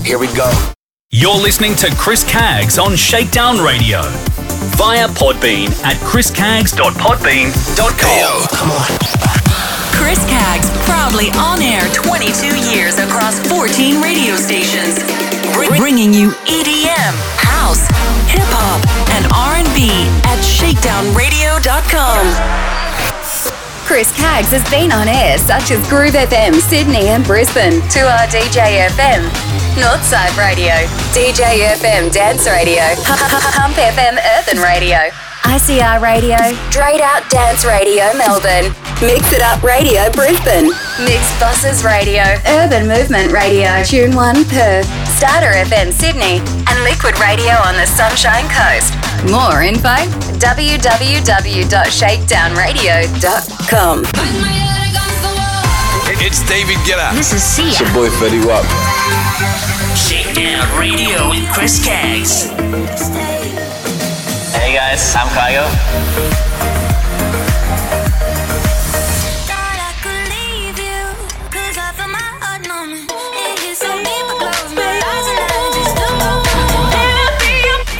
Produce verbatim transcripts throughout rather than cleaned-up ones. Here we go. You're listening to Chris Caggs on Shakedown Radio via Podbean at chris caggs dot podbean dot com. Hey, come on. Chris Caggs, proudly on air twenty-two years across fourteen radio stations, bringing you E D M, house, hip hop, and R and B at shakedown radio dot com. Chris Caggs has been on air such as Groove F M, Sydney and Brisbane, two R D J F M, Northside Radio, D J F M, Dance Radio, Pump F M, Earthen Radio, I C R Radio, STR eight out Dance Radio, Melbourne, Mix It Up Radio, Brisbane, Mixxbosses Radio, Urban Movement Radio, Tune One, Perth, Starter F M, Sydney, and Liquid Radio on the Sunshine Coast. More info, w w w dot shakedown radio dot com. It's David Gitter. This is Sia. It's your boy Fetty Wap. Shakedown Radio with Chris Caggs. Hey guys, I'm Kygo.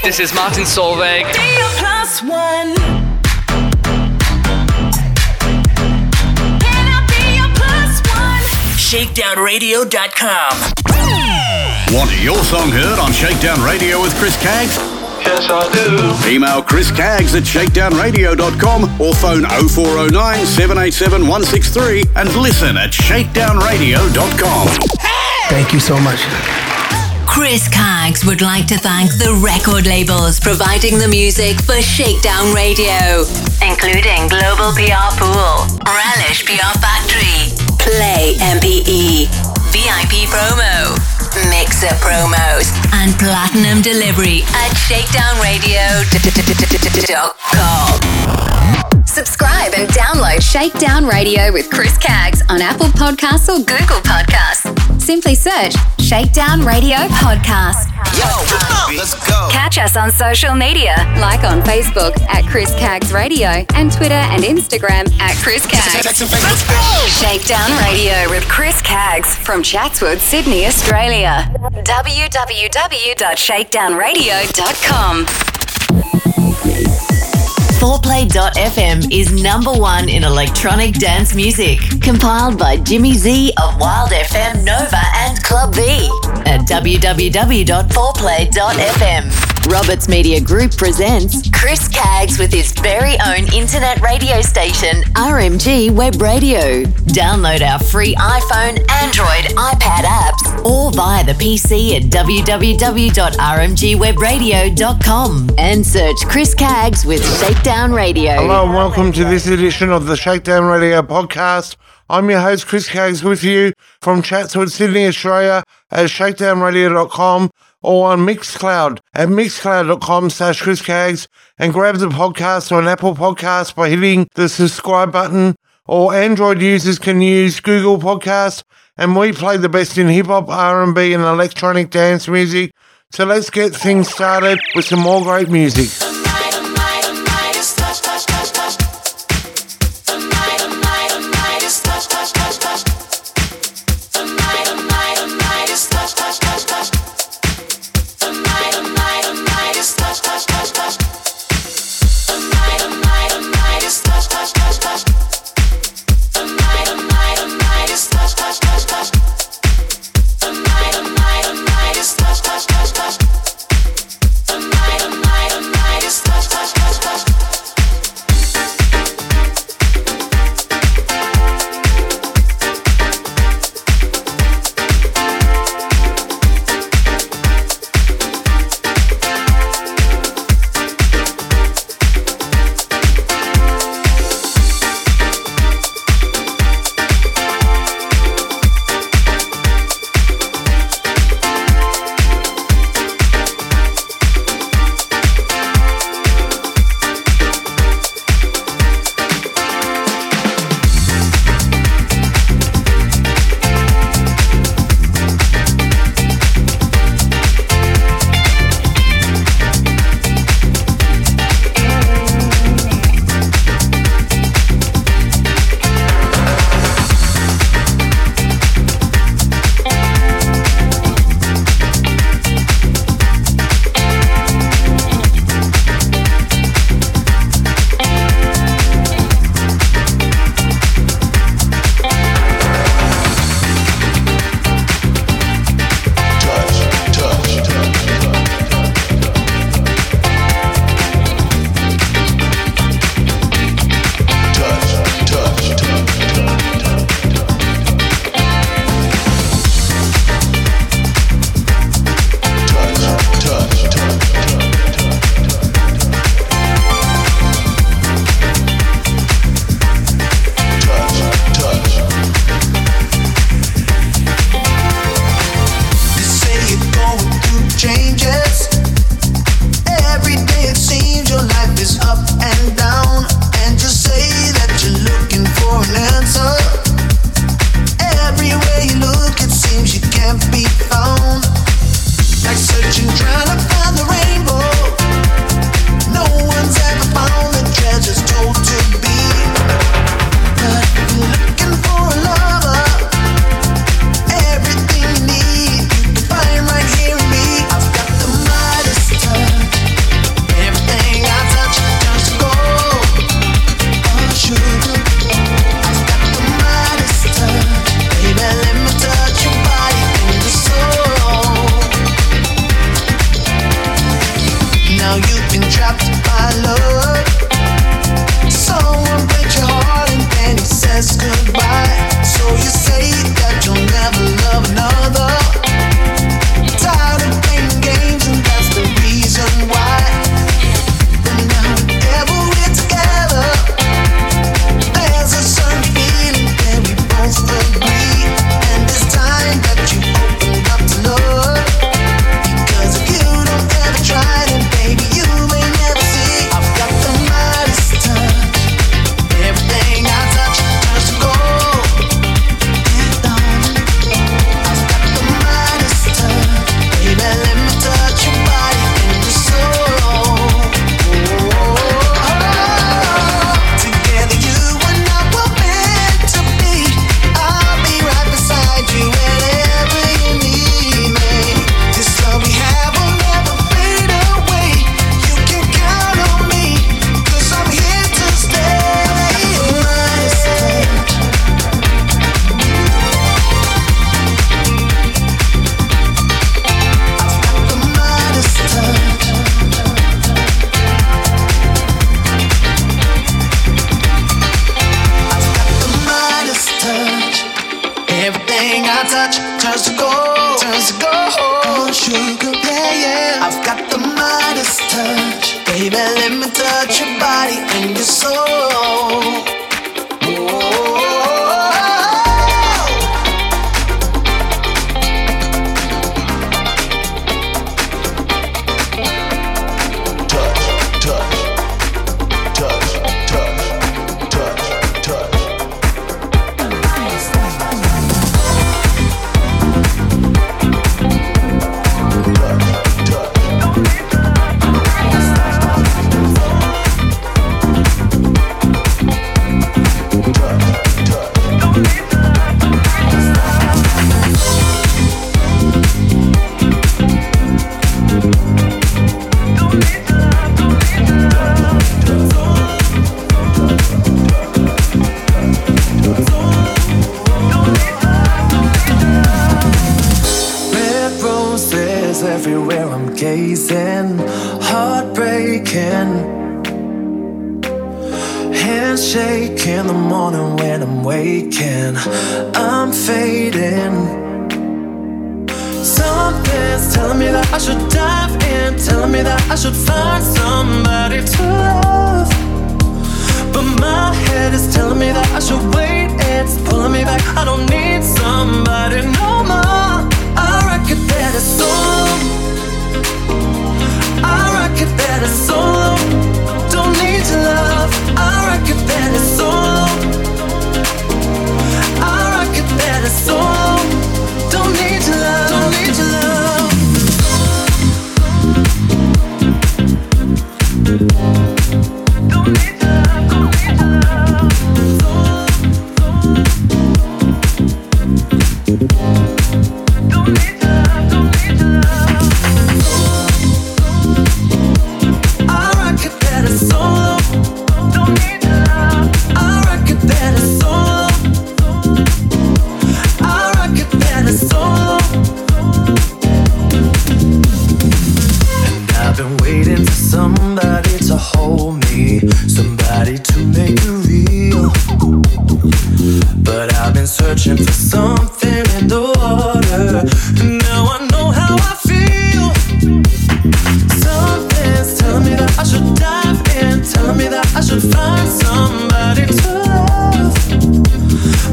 This is Martin Solveig. Plus one. Can I be your plus one? shakedown radio dot com. Want your song heard on Shakedown Radio with Chris Caggs? Yes, I do. Email Chris Caggs at shakedown radio dot com or phone oh four oh nine, seven eight seven, one six three and listen at shakedown radio dot com. Hey! Thank you so much. Chris Caggs would like to thank the record labels providing the music for Shakedown Radio, including Global P R Pool, Relish P R Factory, Play M P E, V I P Promo, Mixer Promos, and Platinum Delivery at shakedown radio dot com. Subscribe and download Shakedown Radio with Chris Caggs on Apple Podcasts or Google Podcasts. Simply search Shakedown Radio Podcast. Yo, let's go. Catch us on social media, like on Facebook at Chris Caggs Radio and Twitter and Instagram at Chris Caggs. Let's go. Shakedown Radio with Chris Caggs from Chatswood, Sydney, Australia. w w w dot shakedown radio dot com. four play dot f m is number one in electronic dance music. Compiled by Jimmy Z of Wild F M, Nova and Club V at w w w dot four play dot f m. Roberts Media Group presents Chris Caggs with his very own internet radio station, R M G Web Radio. Download our free iPhone, Android, iPad apps or via the P C at w w w dot r m g web radio dot com and search Chris Caggs with Shakedown Radio. Hello and welcome to this edition of the Shakedown Radio podcast. I'm your host Chris Caggs with you from Chatswood, Sydney, Australia at shakedown radio dot com or on Mixcloud at mixcloud dot com slash Chris Caggs, and grab the podcast on Apple Podcasts by hitting the subscribe button, or Android users can use Google Podcasts, and we play the best in hip-hop, R and B and electronic dance music. So let's get things started with some more great music. The night, the night, the night is sugar, yeah, yeah. I've got the Midas touch. Baby, let me touch your body and your soul. Gazing, heartbreaking, handshake in the morning when I'm waking. I'm fading. Something's telling me that I should dive in, telling me that I should find somebody to love. But my head is telling me that I should wait. It's pulling me back. I don't need somebody no more. I reckon that it's all. I rock it that it's solo. Don't need your love. I rock it that it's solo. I rock it that it's solo. Don't need your love. Don't need your love. Don't need your love. Don't need your love. Solo. Don't need your love. Don't need your love. Solo, don't need the love. I rock it that it's solo. I rock it that it's solo. And I've been waiting for somebody to hold me, somebody to make it real. But I've been searching for something in the water, and now I know how I feel. Something's telling me that I should die. Telling me that I should find somebody to love.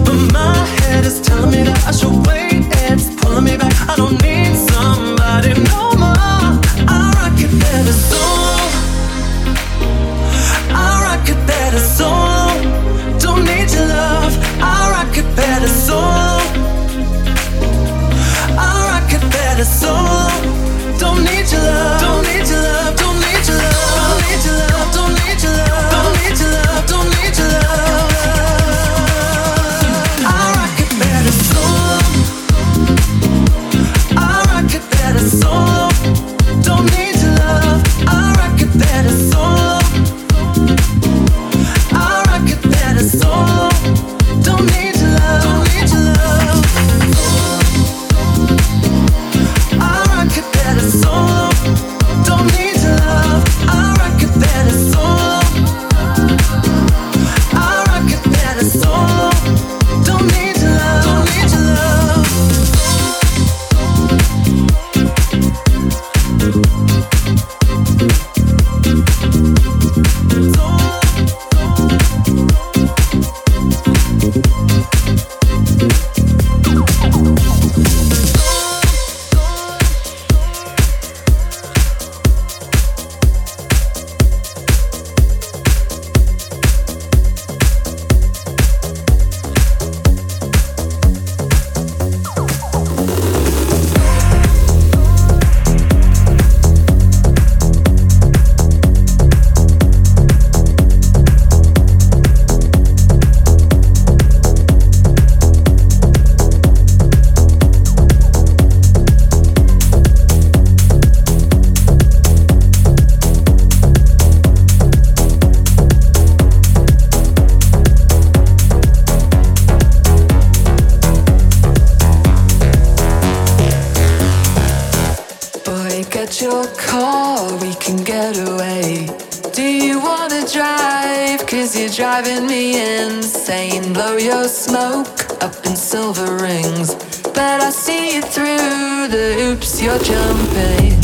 But my head is telling me that I should wait. It's pulling me back. I don't need somebody no more. I rock it that it's solo. I rock it that it's solo. Don't need your love. I rock it that it's solo. I rock it that it's solo. Don't need your love. Don't need your love. Don't need your love. Driving me insane, blow your smoke up in silver rings. but I see you through the hoops you're jumping.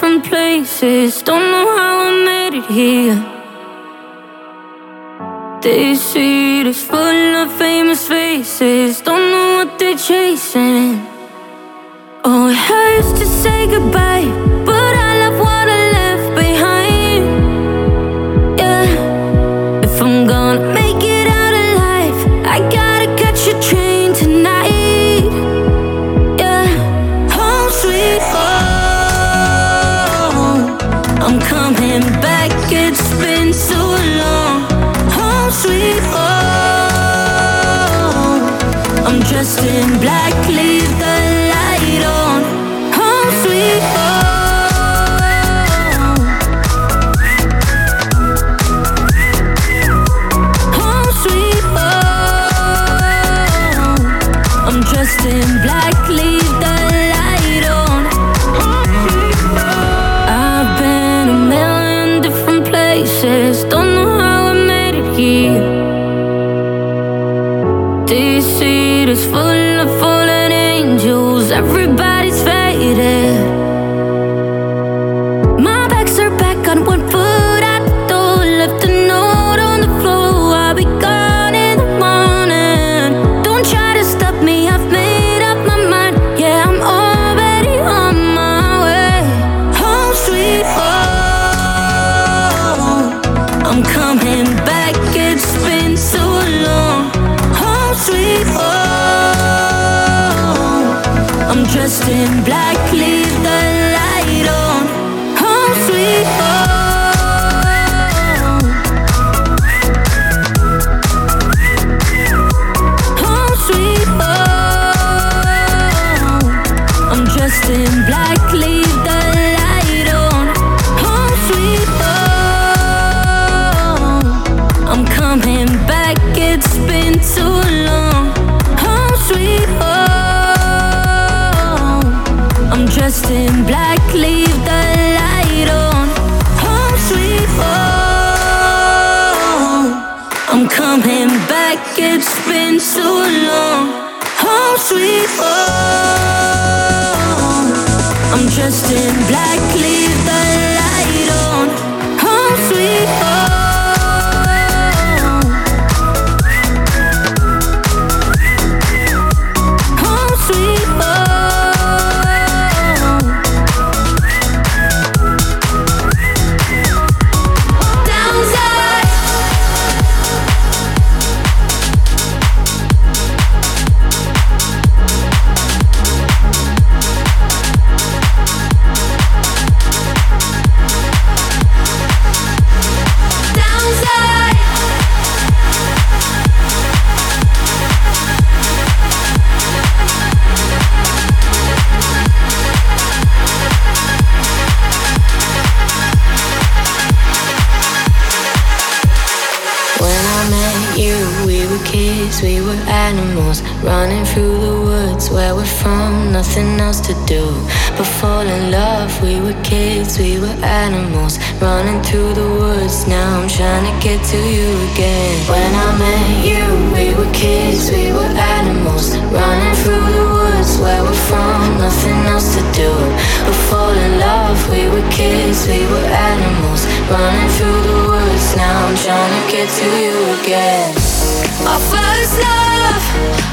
different places. Don't know how I made it here. This street is full of famous faces. Don't know what they're chasing. Oh, it hurts to say goodbye, but I love what I left behind. Yeah, if I'm gonna make it out alive, I gotta catch a train tonight. Yeah, home sweet home, I'm coming back, it's been so long. Home sweet home, I'm dressed in black, leave the light on. Home sweet home. In black, leave the light on. I've been a million different places. Don't know how I made it here. This city is full of fallen angels. Everybody's faded. My bags are back on one foot. Dressed in black, leave the light on. Home sweet home. Home sweet home. I'm dressed in black, leave the light on. Home sweet home. I'm coming back, it's been too long. Home sweet home. Dressed in black, leave the light on. Home sweet home. I'm coming back, it's been so long. Home sweet home. I'm dressed in black, leave the light on. Home sweet home. We were animals running through the woods where we're from, nothing else to do but fall in love. We were kids, we were animals running through the woods. Now I'm trying to get to you again. When I met you, we were kids, we were animals running through the woods where we're from, nothing else to do but fall in love. We were kids, we were animals running through the woods. Now I'm trying to get to you again. Our first love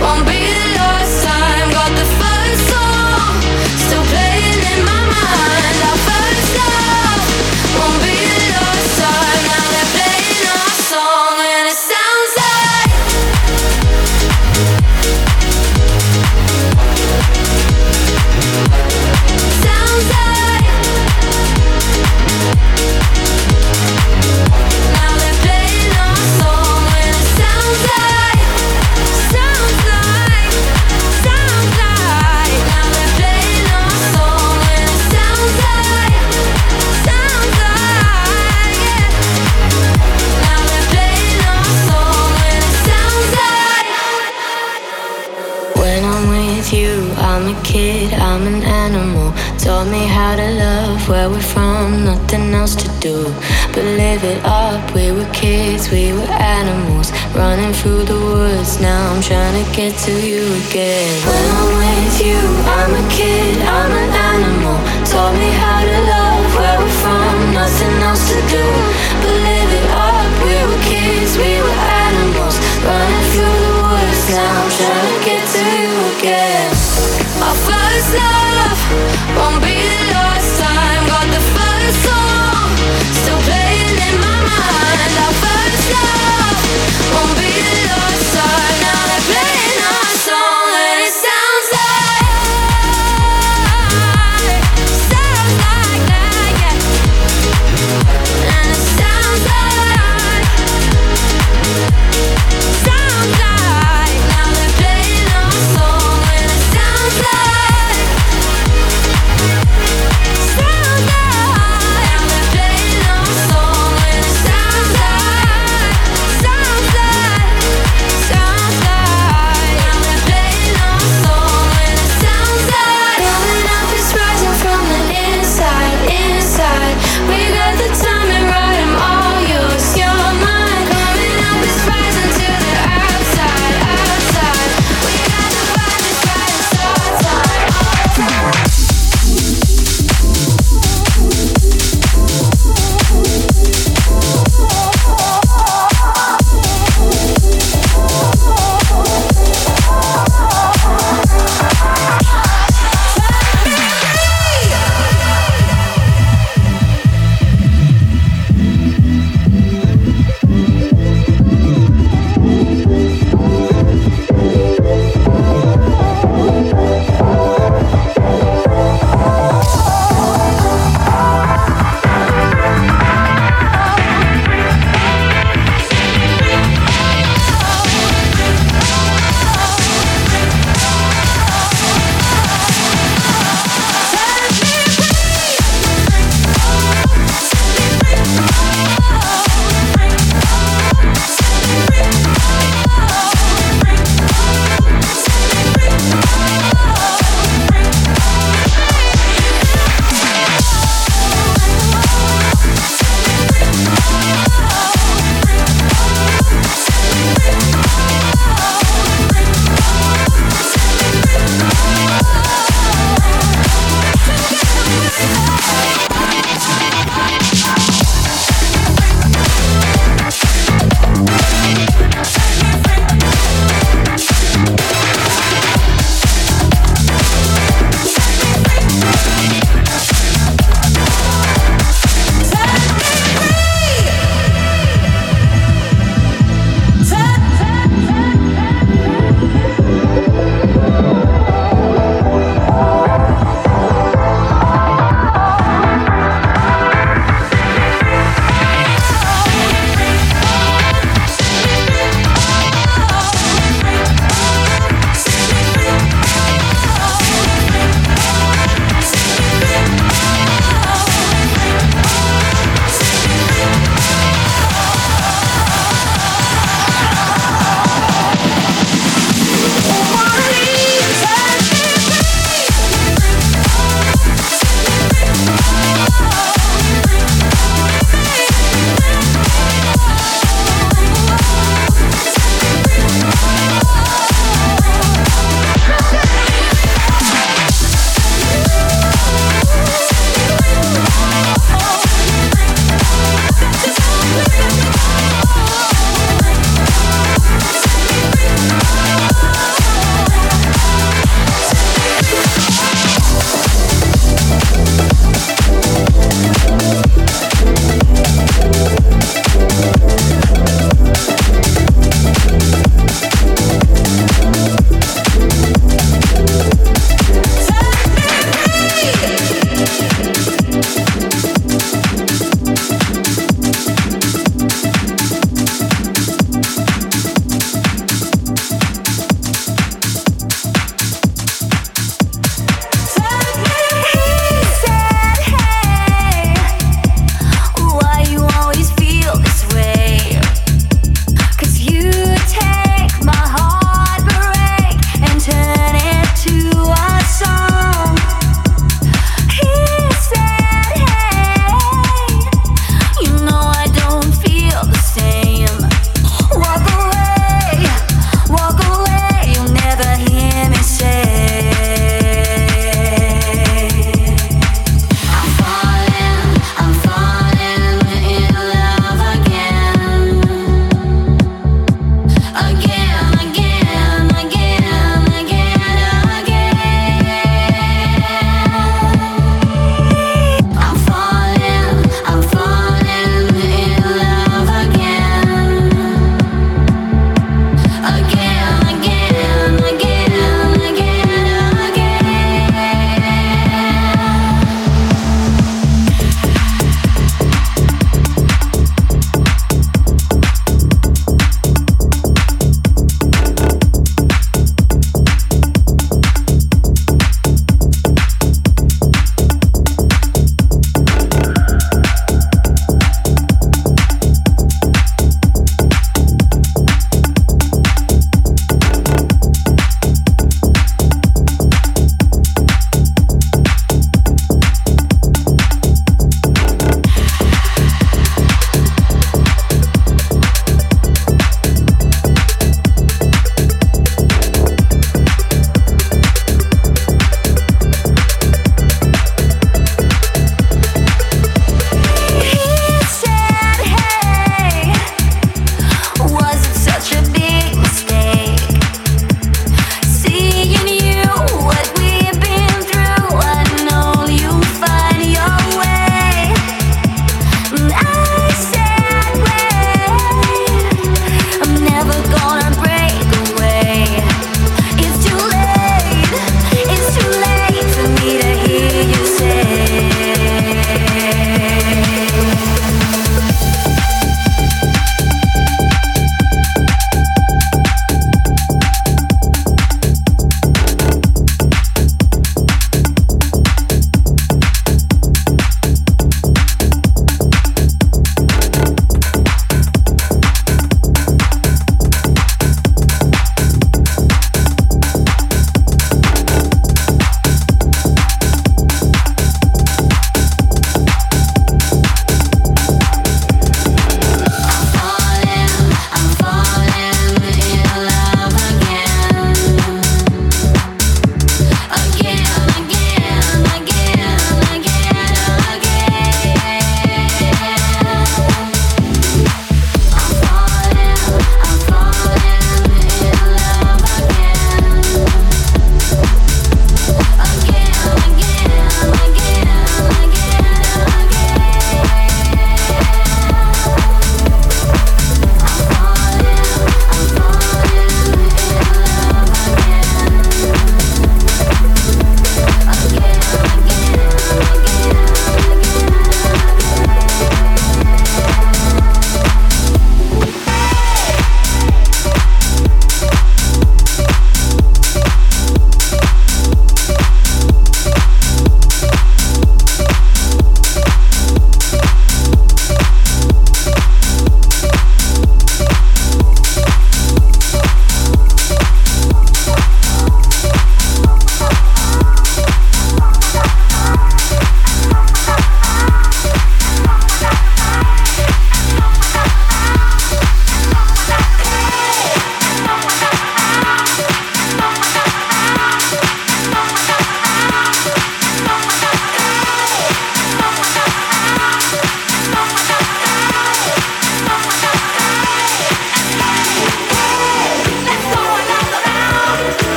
won't be the last time. Got the first song still playing in my mind. Our first love won't be the last time. Now they're playing our song and it sounds like sounds like now they're playing our song and it sounds like. Kid, I'm an animal. Taught me how to love where we're from, nothing else to do but live it up. We were kids, we were animals running through the woods. Now I'm trying to get to you again. When I'm with you, I'm a kid, I'm an animal. Taught me how to love Sounds like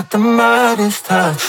got the modest touch.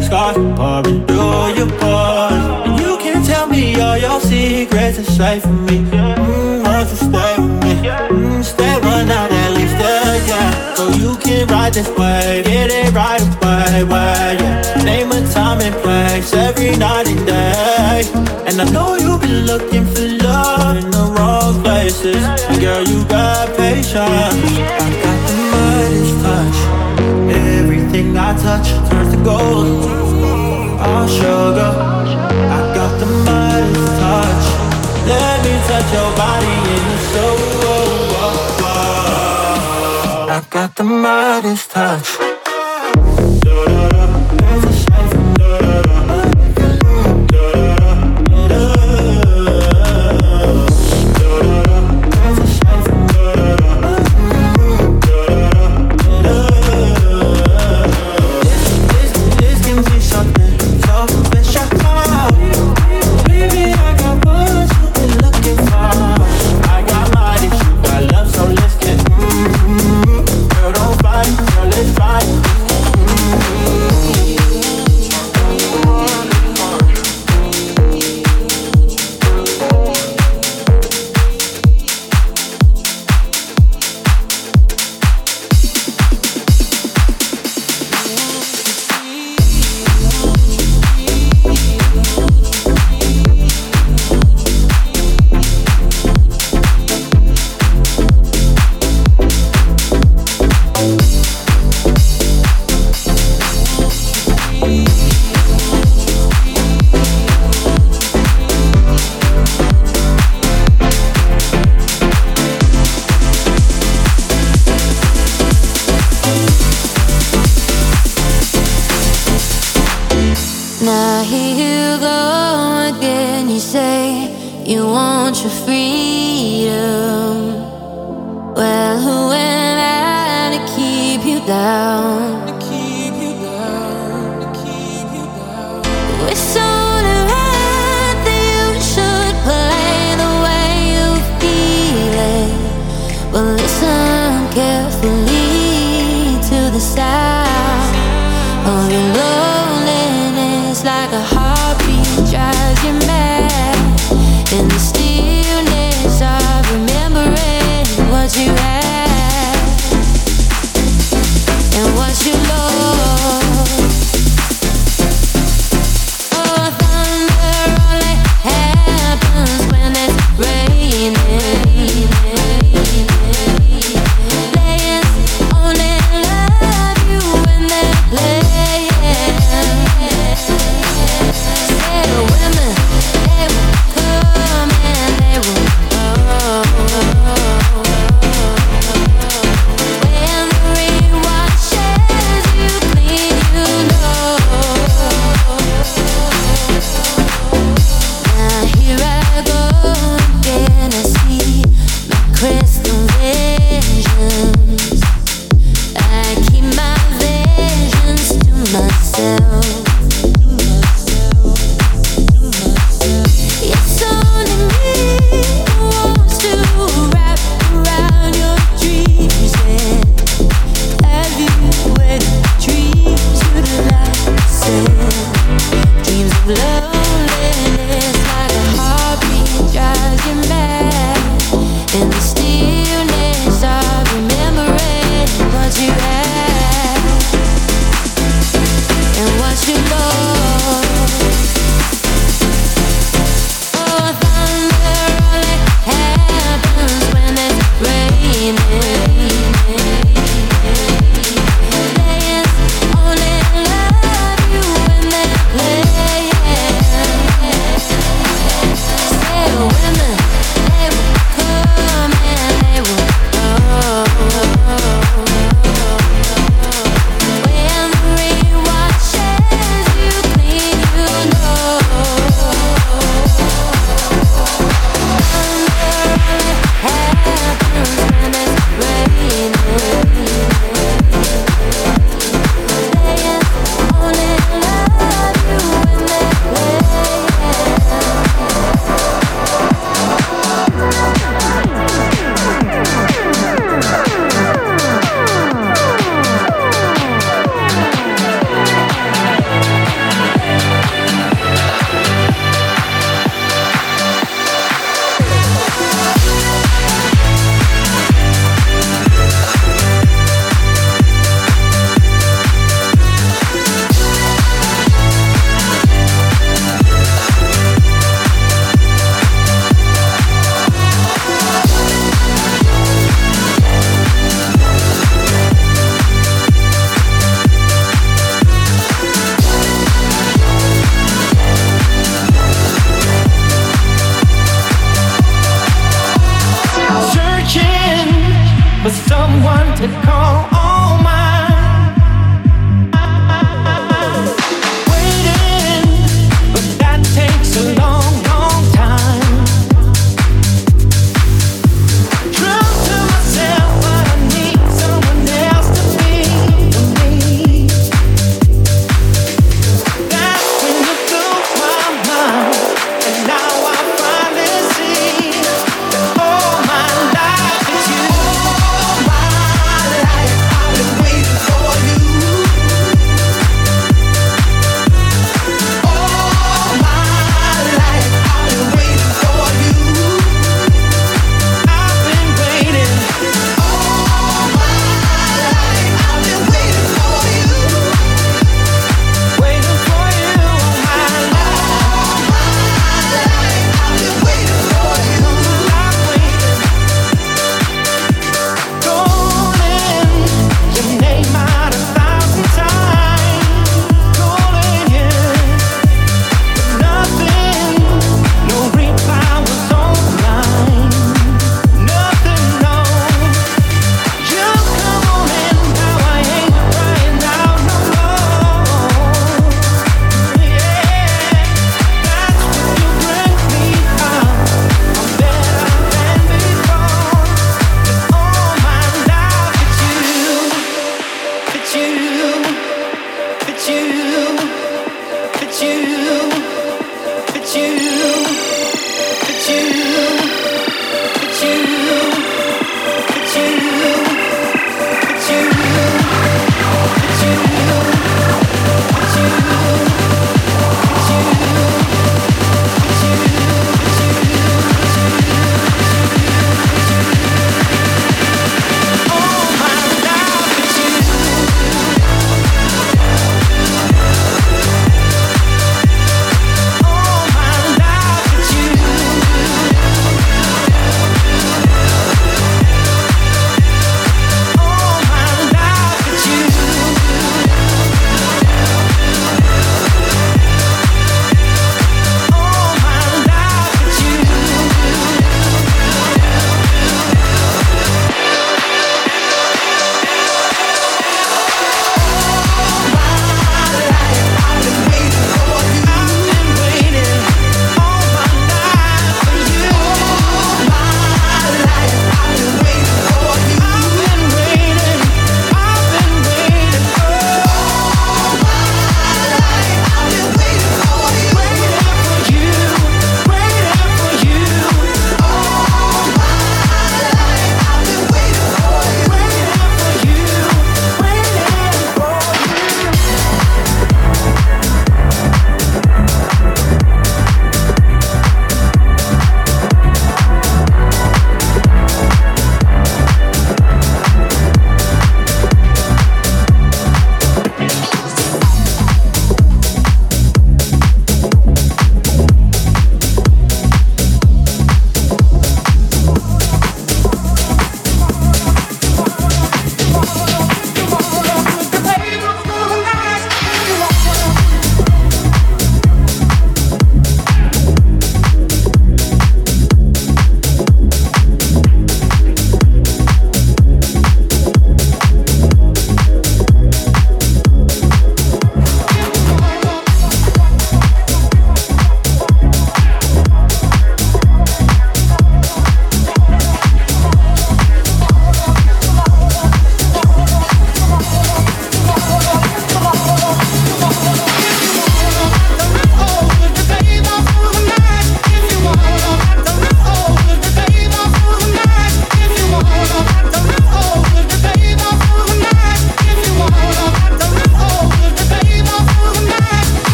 Scars pouring through your pores, and you can tell me all your secrets aside from me. Mmm, won't you stay with me? Mmm, stay one night at least, uh, yeah. So you can ride this way, get it right away, way, yeah. Name a time and place every night and day, and I know you've been looking for love in the wrong places, and girl, you got patience. I got the mightiest touch. Everything I touch turns to gold. Oh sugar, I got the mightiest touch. Let me touch your body and your soul. Oh, oh, oh. I got the mightiest touch.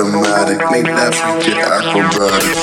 automatic, make that forget acrobatic.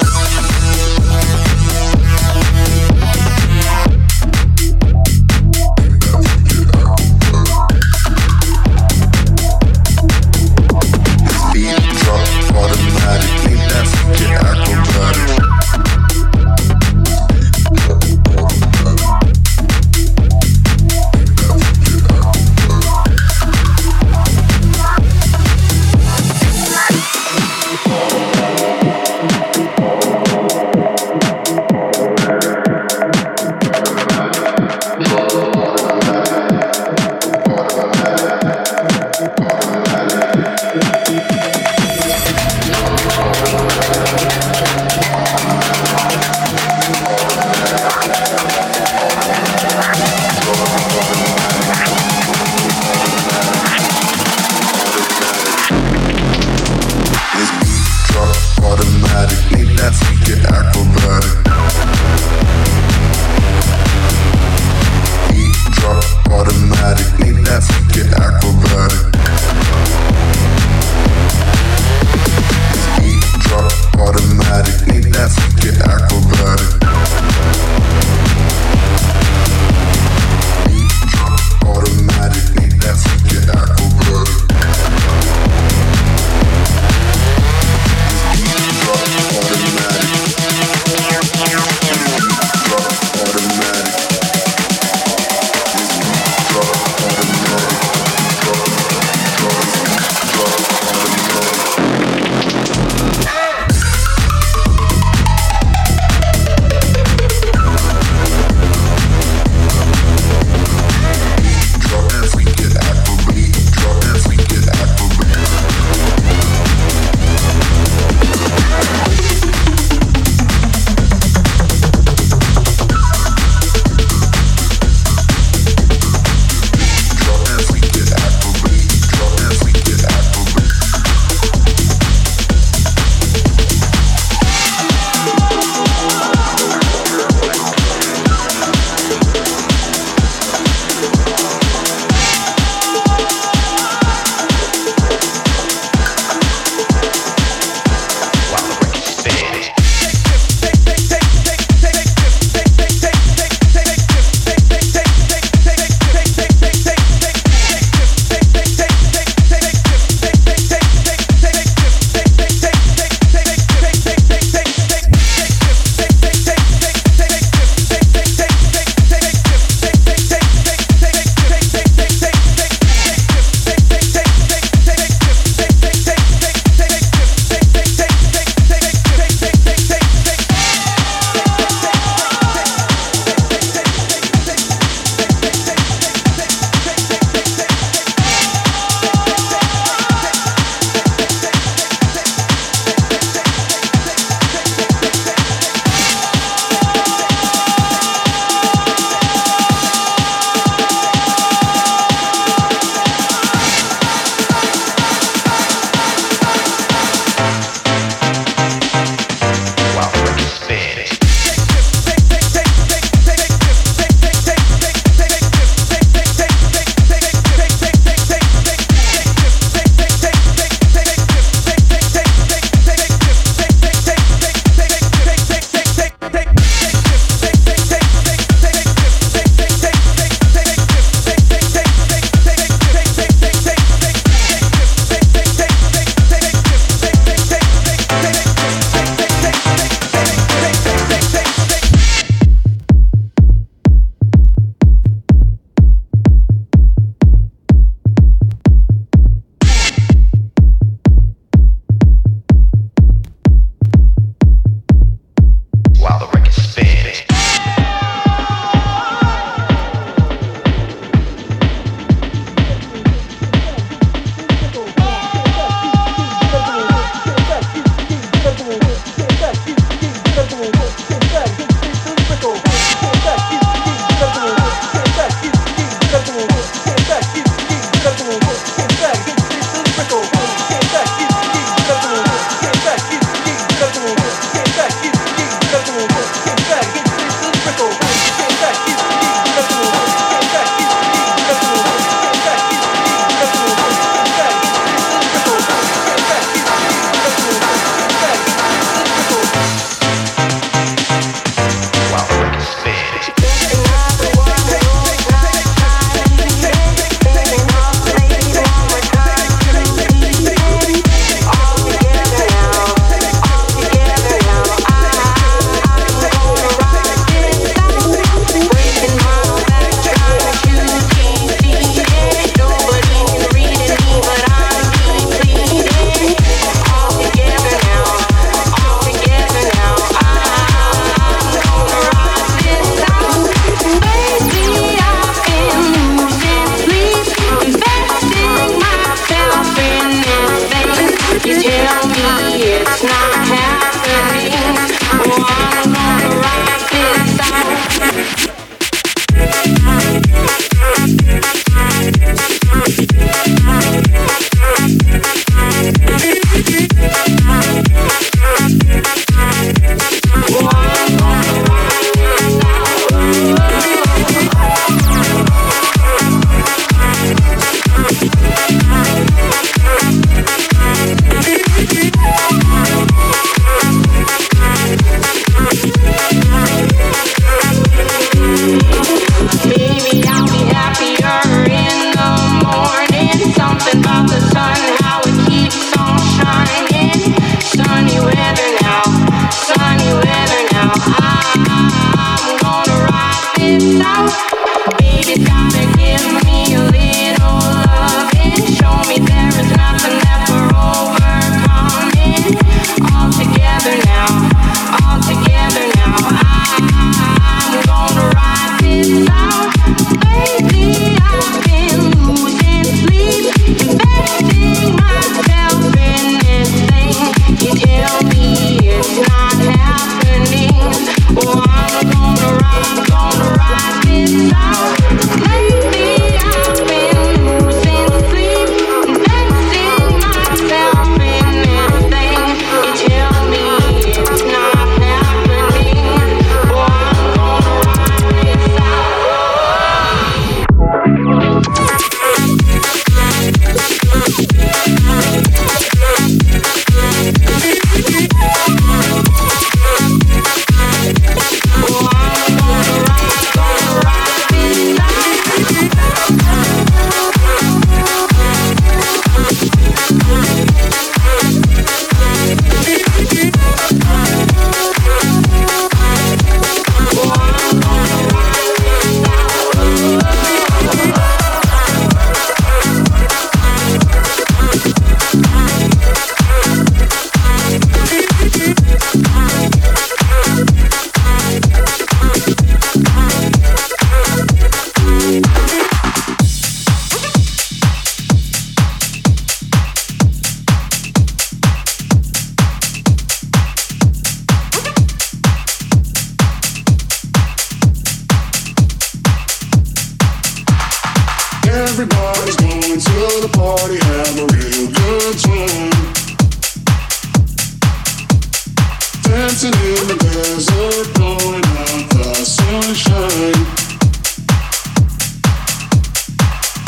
dancing in the desert, blowing out the sunshine.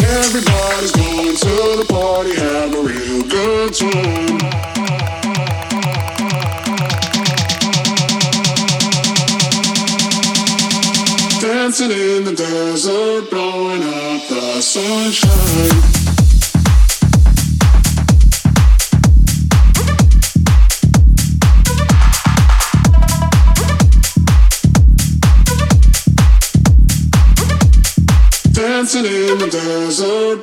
Everybody's going to the party, have a real good time. Dancing in the desert, blowing out the sunshine. Dancing in the desert.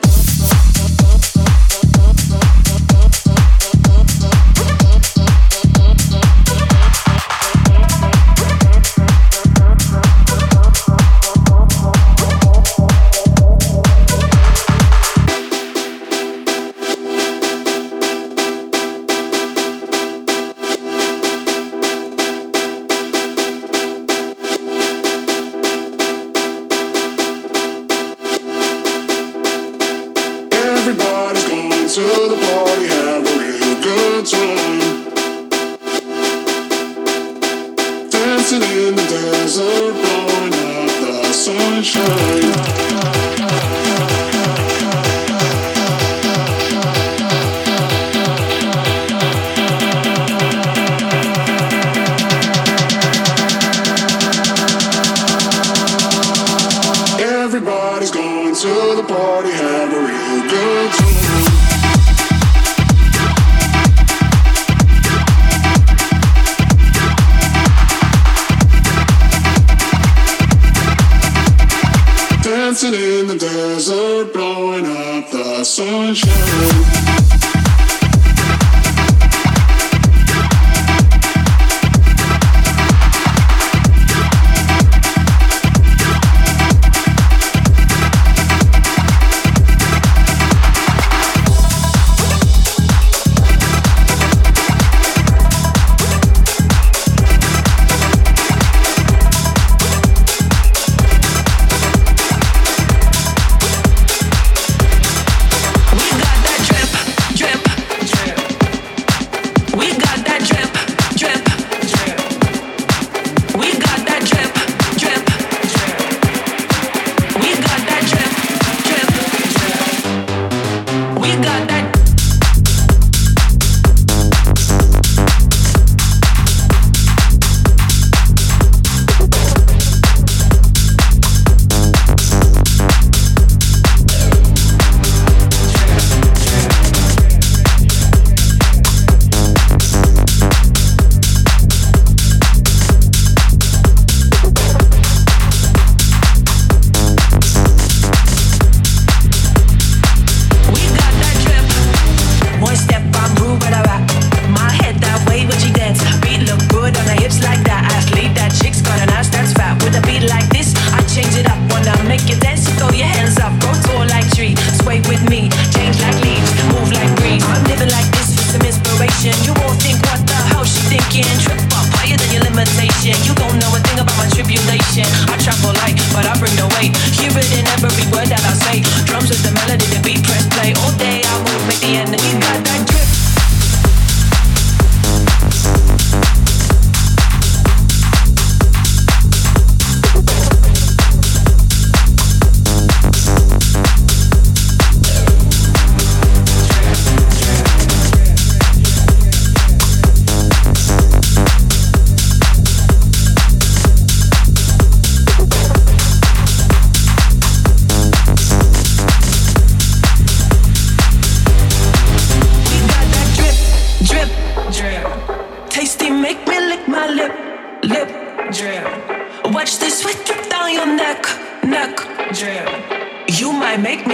Make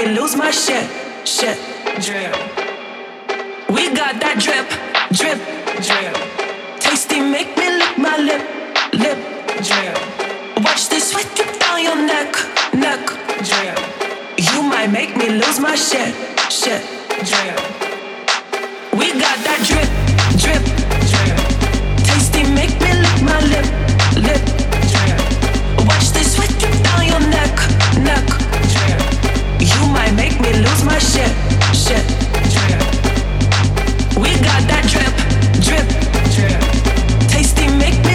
me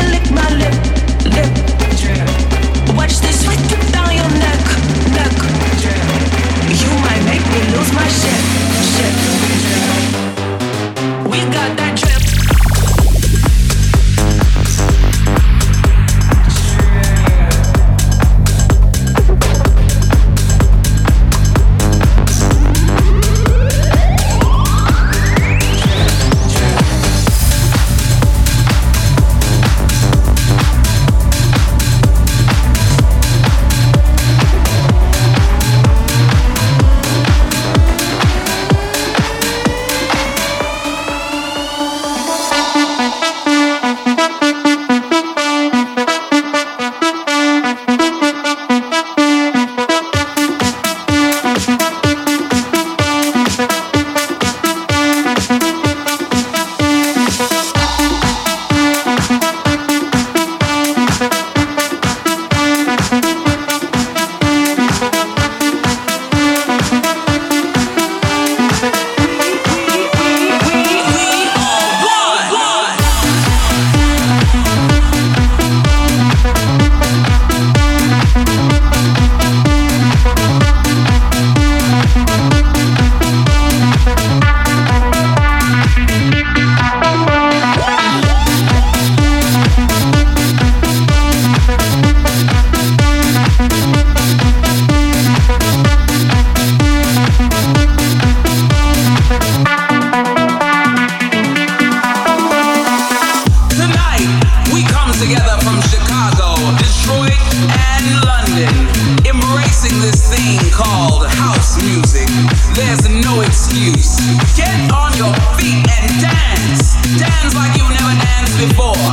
hands before.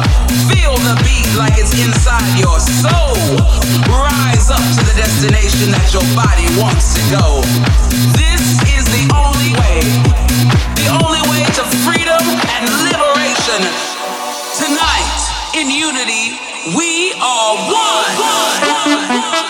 Feel the beat like it's inside your soul. Rise up to the destination that your body wants to go. This is the only way, the only way to freedom and liberation. Tonight, in unity, we are one. one, one, one.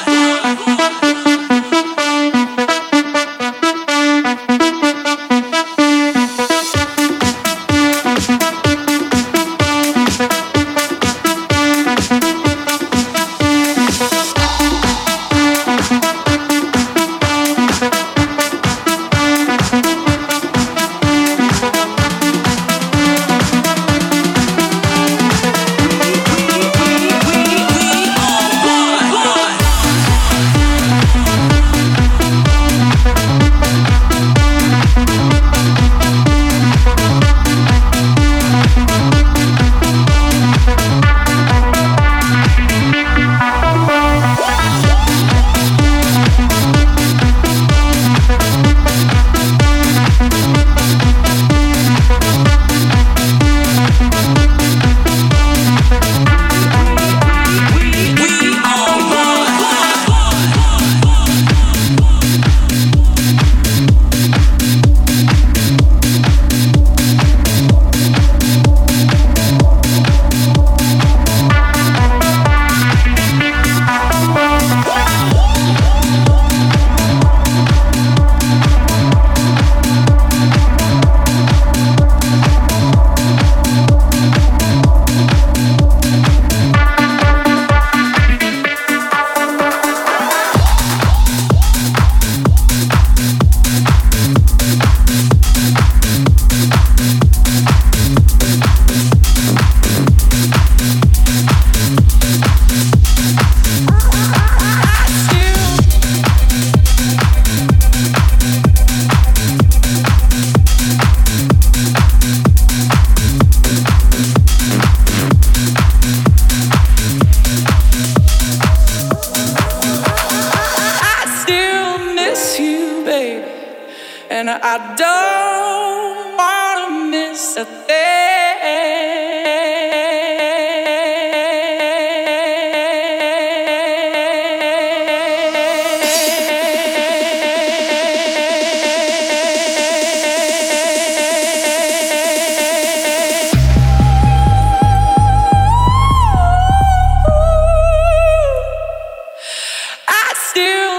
Still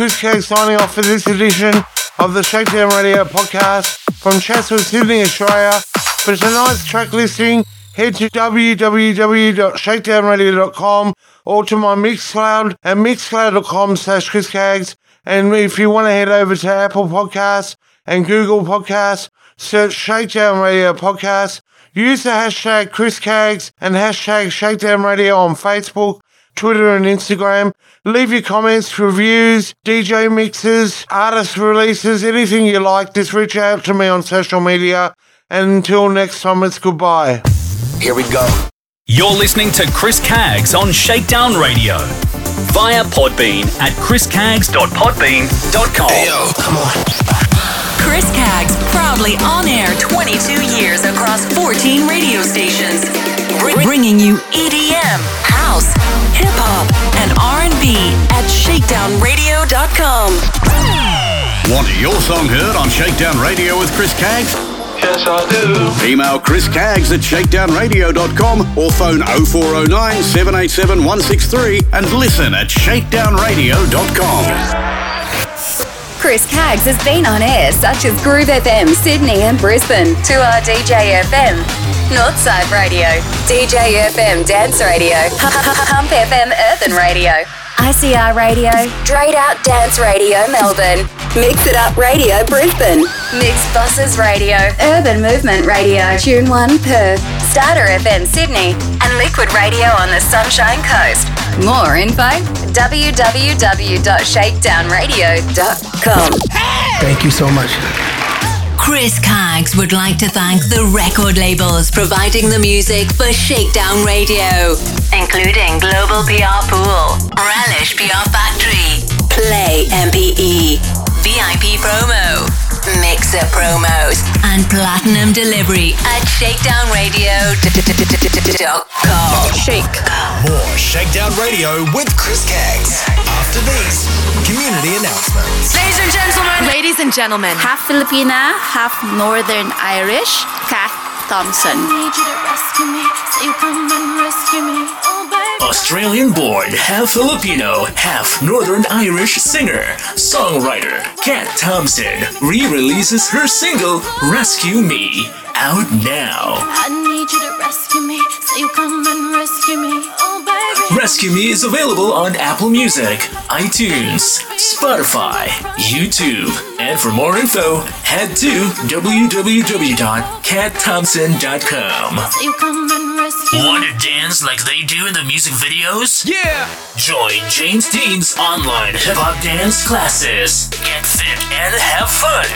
Chris Caggs signing off for this edition of the Shakedown Radio podcast from Chatswood, Sydney, Australia. For tonight's track listing, head to w w w dot shakedown radio dot com or to my Mixcloud at mixcloud dot com slash Chris Caggs. And if you want to head over to Apple Podcasts and Google Podcasts, search Shakedown Radio Podcast. Use the hashtag Chris Caggs and hashtag Shakedown Radio on Facebook, Twitter and Instagram. Leave your comments, reviews, D J mixes, artist releases, anything you like. Just reach out to me on social media. And until next time, it's goodbye. Here we go. You're listening to Chris Caggs on Shakedown Radio via Podbean at chris caggs dot podbean dot com. Hey, yo, come on. Chris Caggs, proudly on air twenty-two years across fourteen radio stations, bringing you E D M, house, hip-hop, and R and B at shakedown radio dot com. Want your song heard on Shakedown Radio with Chris Caggs? Yes, I do. Email Chris Caggs at shakedown radio dot com or phone oh four oh nine, seven eight seven, one six three and listen at shakedown radio dot com. Chris Caggs has been on air such as Groove F M, Sydney and Brisbane, two R D J F M, Northside Radio, D J F M, Dance Radio, Pump F M, Earthen Radio, I C R Radio, STR eight out Dance Radio, Melbourne, Mix It Up Radio, Brisbane, Mixxbosses Radio, Urban Movement Radio, Tune One, Perth, Starter F M, Sydney, and Liquid Radio on the Sunshine Coast. More info, w w w dot shakedown radio dot com. Hey! Thank you so much. Chris Caggs would like to thank the record labels providing the music for Shakedown Radio, including Global P R Pool, Relish P R Factory, Play M P E, V I P Promo, Mixer Promos, and Platinum Delivery at shakedown radio dot com. Shake. More Shakedown Radio with Chris Caggs after these community announcements. Ladies and gentlemen, ladies and gentlemen, half Filipina, half Northern Irish, Kat Thompson. I need you to rescue me, so you come and rescue me. Oh, baby. Australian-born, half Filipino, half Northern Irish singer, songwriter Kat Thompson re-releases her single "Rescue Me" out now. I need you to rescue me, so you come and rescue me. Oh, baby. "Rescue Me" is available on Apple Music, iTunes, Spotify, YouTube, and for more info, head to w w w dot cat thompson dot com. Want to dance like they do in the music videos? Yeah! Join James Dean's online hip-hop dance classes. Get fit and have fun.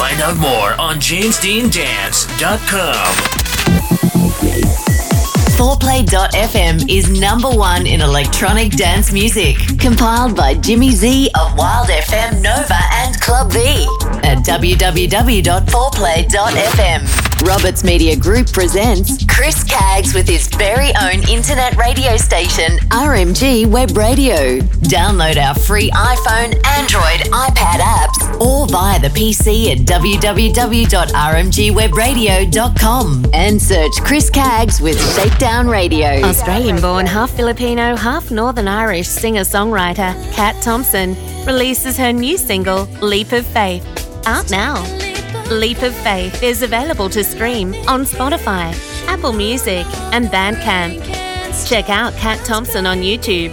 Find out more on James Dean Dance dot com. four play dot f m is number one in electronic dance music, compiled by Jimmy Z of Wild F M, Nova and Club V at w w w dot four play dot f m. Roberts Media Group presents Chris Caggs with his very own internet radio station, R M G Web Radio. Download our free iPhone, Android, iPad apps or via the P C at w w w dot r m g web radio dot com and search Chris Caggs with Shakedown Radio. Australian-born, half-Filipino, half-Northern Irish singer-songwriter Kat Thompson releases her new single, Leap of Faith, out now. Leap of Faith is available to stream on Spotify, Apple Music and Bandcamp. Check out Kat Thompson on YouTube.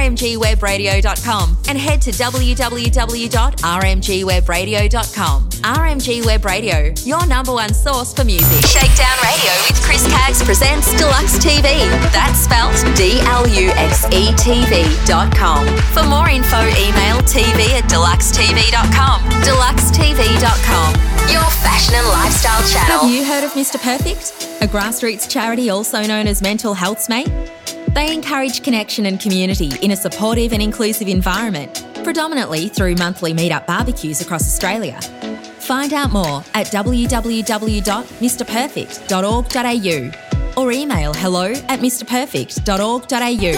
m g web radio dot com. R M G web radio dot com and head to w w w dot r m g web radio dot com. R M G Web Radio, your number one source for music. Shakedown Radio with Chris Caggs presents Deluxe T V. That's spelt D L U X E T V dot com. For more info, email t v at deluxe t v dot com. deluxe t v dot com, your fashion and lifestyle channel. Have you heard of Mister Perfect, a grassroots charity also known as Mental Health's Mate? They encourage connection and community in a supportive and inclusive environment, predominantly through monthly meet-up barbecues across Australia. Find out more at w w w dot m r perfect dot org dot a u or email hello at m r perfect dot org dot a u.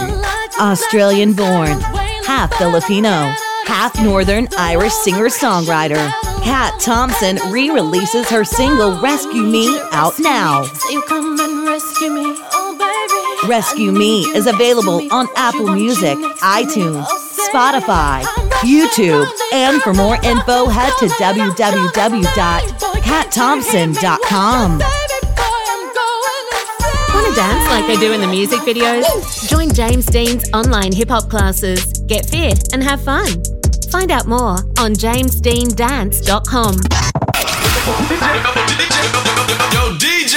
Australian-born, half Filipino, half Northern Irish singer-songwriter, Kat Thompson re-releases her single Rescue Me out now. Rescue Me is available on Apple Music, iTunes, Spotify, YouTube, and for more info, head to w w w dot cat thompson dot com. Want to dance like they do in the music videos? Join James Dean's online hip-hop classes. Get fit and have fun. Find out more on James Dean Dance dot com. Yo, D J!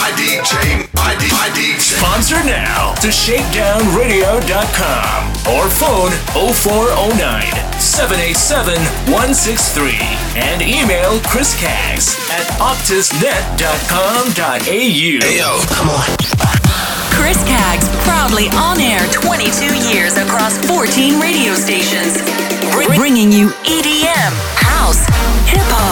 My D J! My D- my D- Sponsor now to shakedown radio dot com or phone oh four oh nine, seven eight seven, one six three and email Chris Caggs at optus net dot com dot a u. Hey, yo, come on. Chris Caggs, proudly on air twenty-two years across fourteen radio stations, bringing you E D M, house, hip-hop,